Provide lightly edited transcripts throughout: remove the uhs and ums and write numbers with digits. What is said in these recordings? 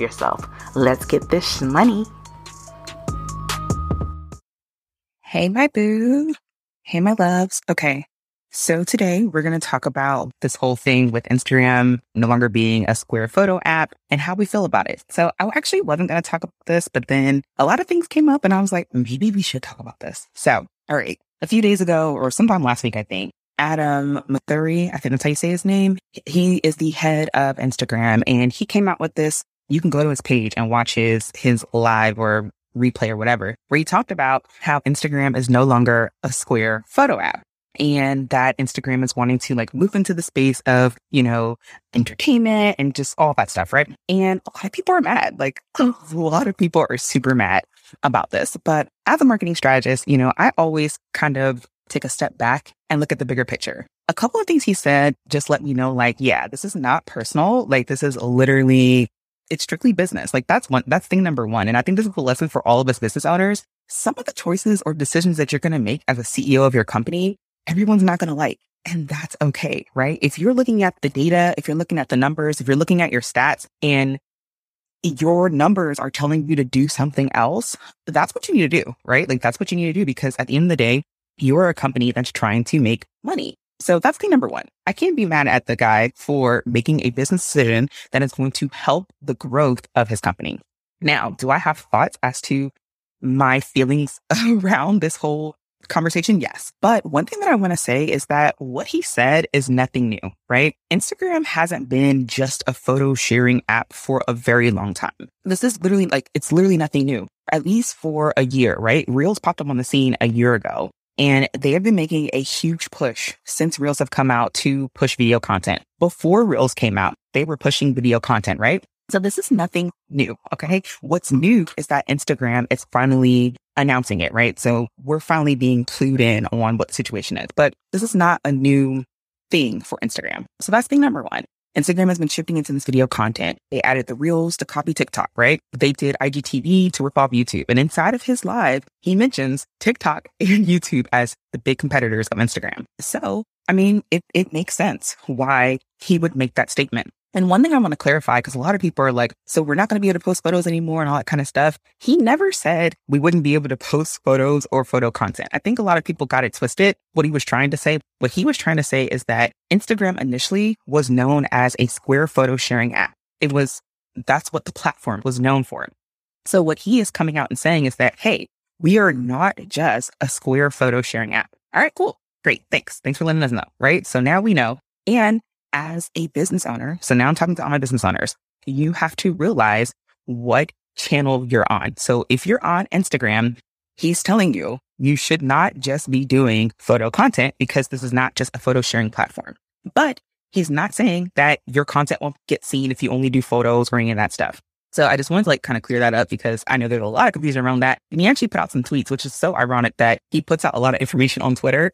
yourself. Let's get this money. Hey, my boo. Hey, my loves. Okay. So today we're going to talk about this whole thing with Instagram no longer being a square photo app and how we feel about it. So I actually wasn't going to talk about this, but then a lot of things came up and I was like, maybe we should talk about this. So, all right. A few days ago or sometime last week, I think, Adam Mosseri, I think that's how you say his name. He is the head of Instagram and he came out with this. You can go to his page and watch his live or replay or whatever, where he talked about how Instagram is no longer a square photo app and that Instagram is wanting to like move into the space of, you know, entertainment and just all that stuff, right? And a lot of people are mad. Like a lot of people are super mad about this. But as a marketing strategist, you know, I always kind of take a step back and look at the bigger picture. A couple of things he said just let me know, like, yeah, this is not personal. Like this is literally, it's strictly business. Like that's thing number one. And I think this is a lesson for all of us business owners. Some of the choices or decisions that you're going to make as a CEO of your company, everyone's not going to like, and that's okay, right? If you're looking at the data, if you're looking at the numbers, if you're looking at your stats and your numbers are telling you to do something else, that's what you need to do, right? Like that's what you need to do, because at the end of the day, you are a company that's trying to make money. So that's thing number one. I can't be mad at the guy for making a business decision that is going to help the growth of his company. Now, do I have thoughts as to my feelings around this whole conversation? Yes. But one thing that I want to say is that what he said is nothing new, right? Instagram hasn't been just a photo sharing app for a very long time. This is literally like, it's literally nothing new, at least for a year, right? Reels popped up on the scene a year ago. And they have been making a huge push since Reels have come out to push video content. Before Reels came out, they were pushing video content, right? So this is nothing new, okay? What's new is that Instagram is finally announcing it, right? So we're finally being clued in on what the situation is. But this is not a new thing for Instagram. So that's thing number one. Instagram has been shifting into this video content. They added the Reels to copy TikTok, right? They did IGTV to rip off YouTube. And inside of his live, he mentions TikTok and YouTube as the big competitors of Instagram. So, I mean, it makes sense why he would make that statement. And one thing I want to clarify, because a lot of people are like, so we're not going to be able to post photos anymore and all that kind of stuff. He never said we wouldn't be able to post photos or photo content. I think a lot of people got it twisted. What he was trying to say is that Instagram initially was known as a square photo sharing app. That's what the platform was known for. So what he is coming out and saying is that, hey, we are not just a square photo sharing app. All right, cool. Great. Thanks for letting us know. Right. So now we know. And as a business owner, so now I'm talking to all my business owners, you have to realize what channel you're on. So if you're on Instagram, he's telling you, you should not just be doing photo content because this is not just a photo sharing platform. But he's not saying that your content won't get seen if you only do photos or any of that stuff. So I just wanted to like kind of clear that up because I know there's a lot of confusion around that. And he actually put out some tweets, which is so ironic that he puts out a lot of information on Twitter,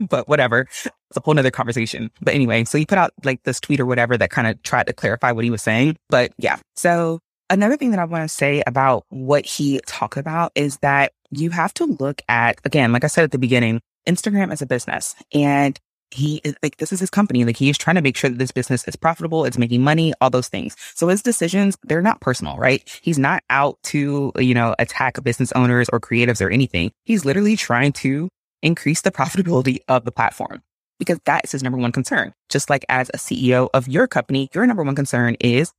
but whatever. It's a whole nother conversation. But anyway, so he put out like this tweet or whatever that kind of tried to clarify what he was saying. But yeah. So another thing that I want to say about what he talked about is that you have to look at, again, like I said at the beginning, Instagram is a business and he is like, this is his company. Like he is trying to make sure that this business is profitable. It's making money, all those things. So his decisions, they're not personal, right? He's not out to, you know, attack business owners or creatives or anything. He's literally trying to increase the profitability of the platform because that is his number one concern. Just like as a CEO of your company, your number one concern is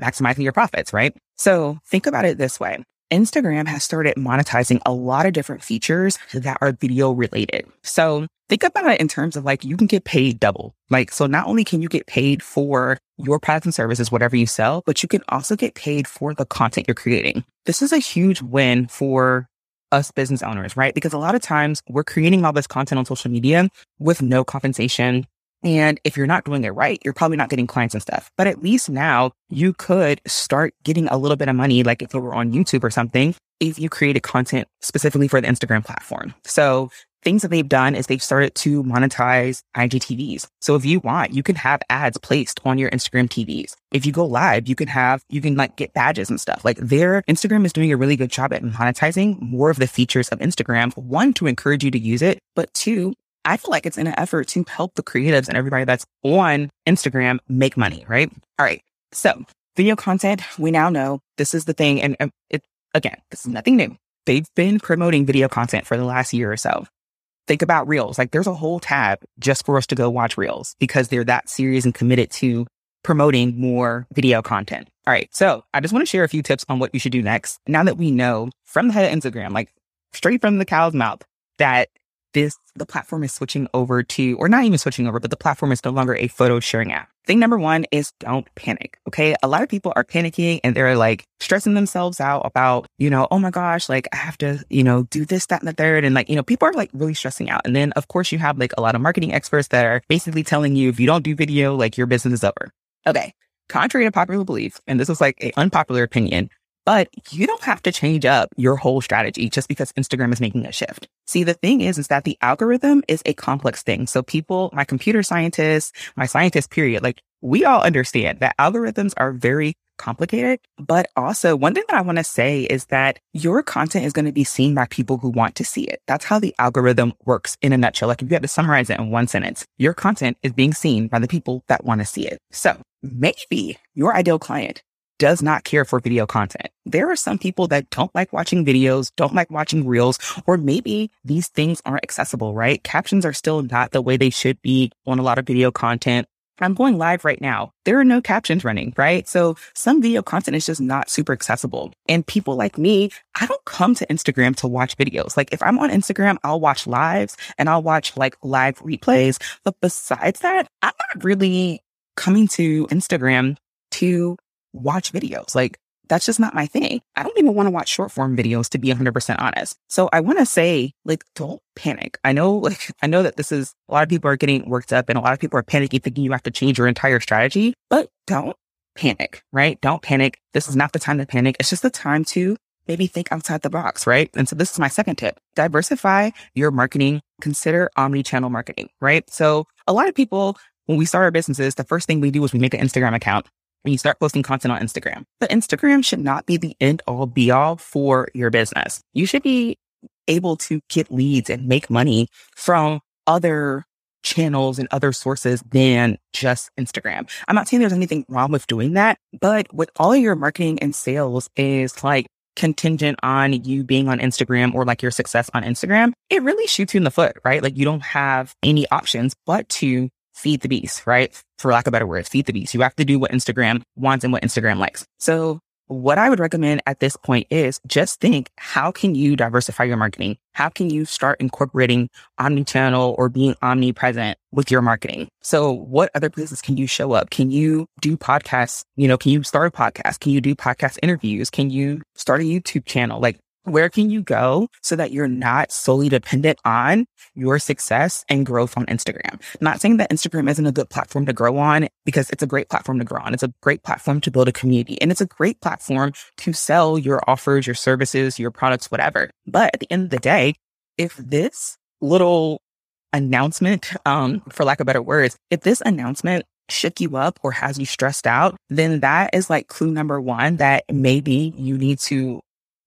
maximizing your profits, right? So think about it this way. Instagram has started monetizing a lot of different features that are video related. So think about it in terms of like, you can get paid double. Like, so not only can you get paid for your products and services, whatever you sell, but you can also get paid for the content you're creating. This is a huge win for us business owners, right? Because a lot of times we're creating all this content on social media with no compensation. And if you're not doing it right, you're probably not getting clients and stuff. But at least now you could start getting a little bit of money, like if it were on YouTube or something, if you created content specifically for the Instagram platform. So things that they've done is they've started to monetize IGTVs. So if you want, you can have ads placed on your Instagram TVs. If you go live, you can get badges and stuff. Like their Instagram is doing a really good job at monetizing more of the features of Instagram. One, to encourage you to use it, but two, I feel like it's in an effort to help the creatives and everybody that's on Instagram make money, right? All right. So video content, we now know this is the thing. And it, again, this is nothing new. They've been promoting video content for the last year or so. Think about Reels. Like there's a whole tab just for us to go watch Reels because they're that serious and committed to promoting more video content. All right. So I just want to share a few tips on what you should do next. Now that we know from the head of Instagram, like straight from the cow's mouth, that the platform is switching over to, or not even switching over, but the platform is no longer a photo sharing app. Thing number one is don't panic. Okay. A lot of people are panicking and they're like stressing themselves out about, oh my gosh, like I have to, do this, that, and the third. And like, people are like really stressing out. And then of course you have like a lot of marketing experts that are basically telling you if you don't do video, like your business is over. Okay. Contrary to popular belief, and this is like an unpopular opinion, but you don't have to change up your whole strategy just because Instagram is making a shift. See, the thing is that the algorithm is a complex thing. So people, my computer scientists, my scientists, period, like we all understand that algorithms are very complicated. But also one thing that I want to say is that your content is going to be seen by people who want to see it. That's how the algorithm works in a nutshell. Like if you had to summarize it in one sentence, your content is being seen by the people that want to see it. So maybe your ideal client does not care for video content. There are some people that don't like watching videos, don't like watching reels, or maybe these things aren't accessible, right? Captions are still not the way they should be on a lot of video content. I'm going live right now. There are no captions running, right? So some video content is just not super accessible. And people like me, I don't come to Instagram to watch videos. Like if I'm on Instagram, I'll watch lives and I'll watch like live replays. But besides that, I'm not really coming to Instagram to watch videos. Like that's just not my thing. I don't even want to watch short form videos, to be 100% honest. So I want to say, like, don't panic. I know that this is, a lot of people are getting worked up and a lot of people are panicking thinking you have to change your entire strategy, but don't panic, right? Don't panic. This is not the time to panic. It's just the time to maybe think outside the box, right? And so this is my second tip. Diversify your marketing. Consider omni-channel marketing, right? So a lot of people, when we start our businesses, the first thing we do is we make an Instagram account. When you start posting content on Instagram. But Instagram should not be the end all be all for your business. You should be able to get leads and make money from other channels and other sources than just Instagram. I'm not saying there's anything wrong with doing that, but with all of your marketing and sales is like contingent on you being on Instagram or like your success on Instagram, it really shoots you in the foot, right? Like you don't have any options but to feed the beast, right? For lack of a better word, feed the beast. You have to do what Instagram wants and what Instagram likes. So what I would recommend at this point is just think, how can you diversify your marketing? How can you start incorporating omni-channel or being omnipresent with your marketing? So what other places can you show up? Can you do podcasts? Can you start a podcast? Can you do podcast interviews? Can you start a YouTube channel? Like, where can you go so that you're not solely dependent on your success and growth on Instagram? Not saying that Instagram isn't a good platform to grow on, because it's a great platform to grow on. It's a great platform to build a community. And it's a great platform to sell your offers, your services, your products, whatever. But at the end of the day, if this little announcement, for lack of better words, if this announcement shook you up or has you stressed out, then that is like clue number one that maybe you need to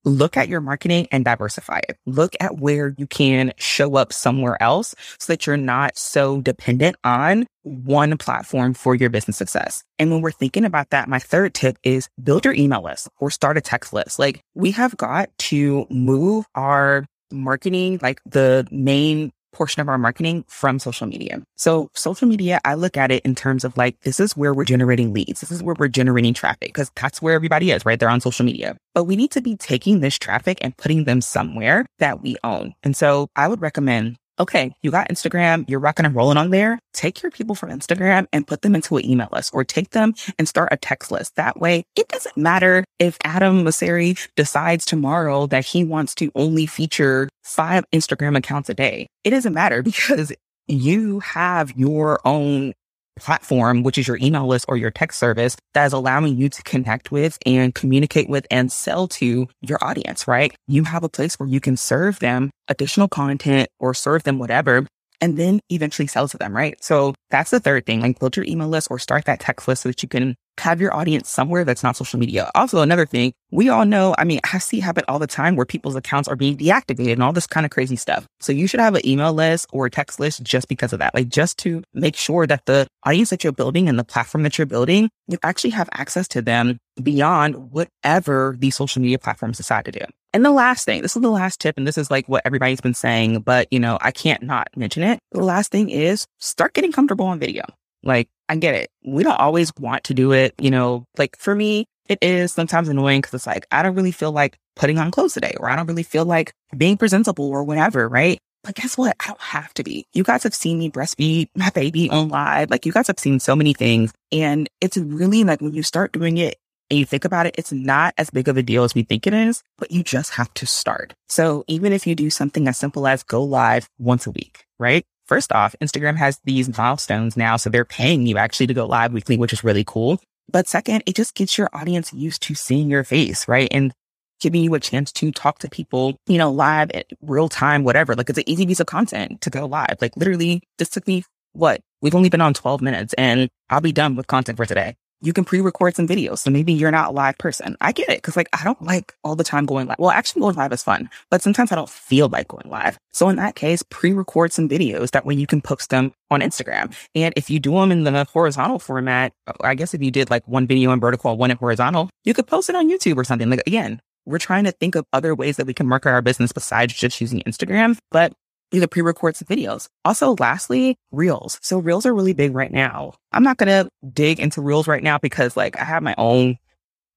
look at your marketing and diversify it. Look at where you can show up somewhere else so that you're not so dependent on one platform for your business success. And when we're thinking about that, my third tip is build your email list or start a text list. Like we have got to move our marketing, like the main portion of our marketing from social media. So social media, I look at it in terms of like, this is where we're generating leads. This is where we're generating traffic, because that's where everybody is, right? They're on social media. But we need to be taking this traffic and putting them somewhere that we own. And so I would recommend, okay, you got Instagram, you're rocking and rolling on there. Take your people from Instagram and put them into an email list, or take them and start a text list. That way, it doesn't matter if Adam Mosseri decides tomorrow that he wants to only feature 5 Instagram accounts a day. It doesn't matter, because you have your own platform, which is your email list or your text service, that is allowing you to connect with and communicate with and sell to your audience, right? You have a place where you can serve them additional content or serve them whatever, and then eventually sell to them, right? So that's the third thing, like build your email list or start that text list so that you can have your audience somewhere that's not social media. Also, another thing we all know, I mean, I see it happen all the time where people's accounts are being deactivated and all this kind of crazy stuff. So you should have an email list or a text list just because of that, like just to make sure that the audience that you're building and the platform that you're building, you actually have access to them beyond whatever these social media platforms decide to do. And the last thing, this is the last tip, and this is like what everybody's been saying, but you know, I can't not mention it. The last thing is start getting comfortable on video. Like, I get it. We don't always want to do it. You know, like for me, it is sometimes annoying because it's like, I don't really feel like putting on clothes today, or I don't really feel like being presentable or whatever, right? But guess what? I don't have to be. You guys have seen me breastfeed my baby on live. Like, you guys have seen so many things. And it's really like when you start doing it and you think about it, it's not as big of a deal as we think it is, but you just have to start. So even if you do something as simple as go live once a week, right? First off, Instagram has these milestones now, so they're paying you actually to go live weekly, which is really cool. But second, it just gets your audience used to seeing your face, right? And giving you a chance to talk to people, you know, live at real time, whatever. Like, it's an easy piece of content to go live. Like, literally, this took me, we've only been on 12 minutes and I'll be done with content for today. You can pre-record some videos. So maybe you're not a live person. I get it. Because like, I don't like all the time going live. Well, actually going live is fun, but sometimes I don't feel like going live. So in that case, pre-record some videos. That way you can post them on Instagram. And if you do them in the horizontal format, I guess if you did like one video in vertical, one in horizontal, you could post it on YouTube or something. Like, again, we're trying to think of other ways that we can market our business besides just using Instagram, but you can pre-record some videos. Also, lastly, Reels. So Reels are really big right now. I'm not going to dig into Reels right now because like I have my own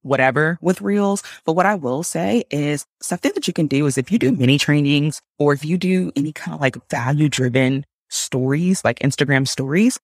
whatever with Reels. But what I will say is something that you can do is if you do mini trainings or if you do any kind of like value-driven stories, like Instagram stories,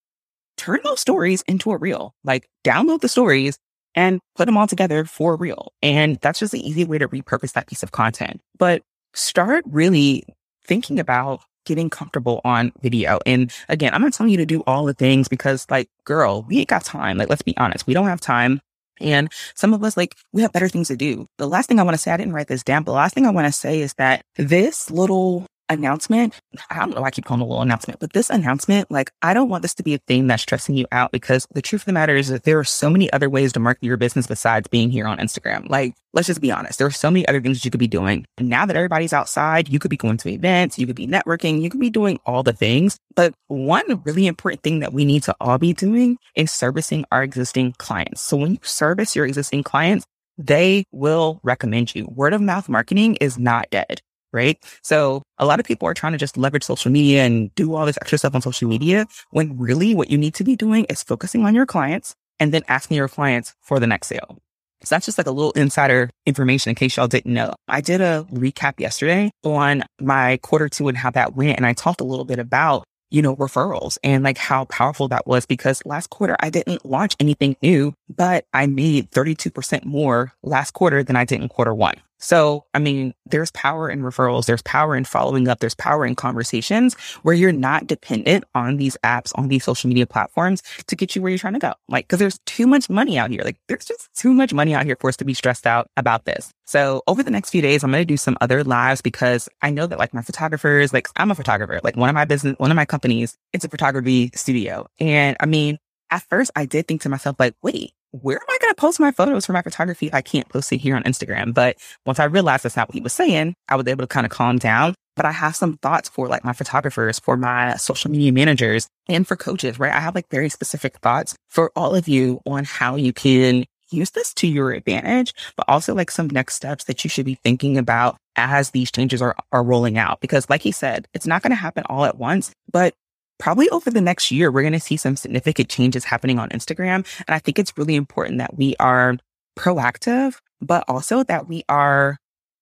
turn those stories into a Reel. Like download the stories and put them all together for a Reel. And that's just an easy way to repurpose that piece of content. But start really thinking about getting comfortable on video. And again, I'm not telling you to do all the things because like, girl, we ain't got time. Like, let's be honest, we don't have time. And some of us, like, we have better things to do. The last thing I want to say, I didn't write this down, but the last thing I want to say is that this little announcement, I don't know why I keep calling it a little announcement, but this announcement, like, I don't want this to be a thing that's stressing you out, because the truth of the matter is that there are so many other ways to market your business besides being here on Instagram. Like, let's just be honest. There are so many other things that you could be doing. And now that everybody's outside, you could be going to events, you could be networking, you could be doing all the things. But one really important thing that we need to all be doing is servicing our existing clients. So when you service your existing clients, they will recommend you. Word of mouth marketing is not dead. Right? So a lot of people are trying to just leverage social media and do all this extra stuff on social media, when really what you need to be doing is focusing on your clients and then asking your clients for the next sale. So that's just like a little insider information in case y'all didn't know. I did a recap yesterday on my Q2 and how that went. And I talked a little bit about, you know, referrals and like how powerful that was, because last quarter I didn't launch anything new, but I made 32% more last quarter than I did in Q1. So, I mean, there's power in referrals, there's power in following up, there's power in conversations where you're not dependent on these apps, on these social media platforms to get you where you're trying to go. Like, because there's too much money out here. Like, there's just too much money out here for us to be stressed out about this. So over the next few days, I'm going to do some other lives, because I know that like my photographers, like I'm a photographer, like one of my companies, it's a photography studio. And I mean, at first I did think to myself, like, wait, where am I going to post my photos for my photography if I can't post it here on Instagram? But once I realized that's not what he was saying, I was able to kind of calm down. But I have some thoughts for like my photographers, for my social media managers, and for coaches, right? I have like very specific thoughts for all of you on how you can use this to your advantage, but also like some next steps that you should be thinking about as these changes are rolling out. Because like he said, it's not going to happen all at once, but probably over the next year, we're going to see some significant changes happening on Instagram. And I think it's really important that we are proactive, but also that we are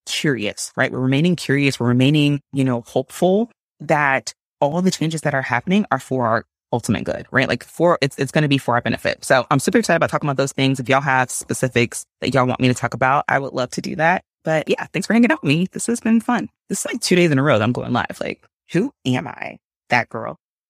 curious, right? We're remaining curious. We're remaining, hopeful that all the changes that are happening are for our ultimate good, right? Like it's going to be for our benefit. So I'm super excited about talking about those things. If y'all have specifics that y'all want me to talk about, I would love to do that. But yeah, thanks for hanging out with me. This has been fun. This is like 2 days in a row that I'm going live. Like, who am I? That girl.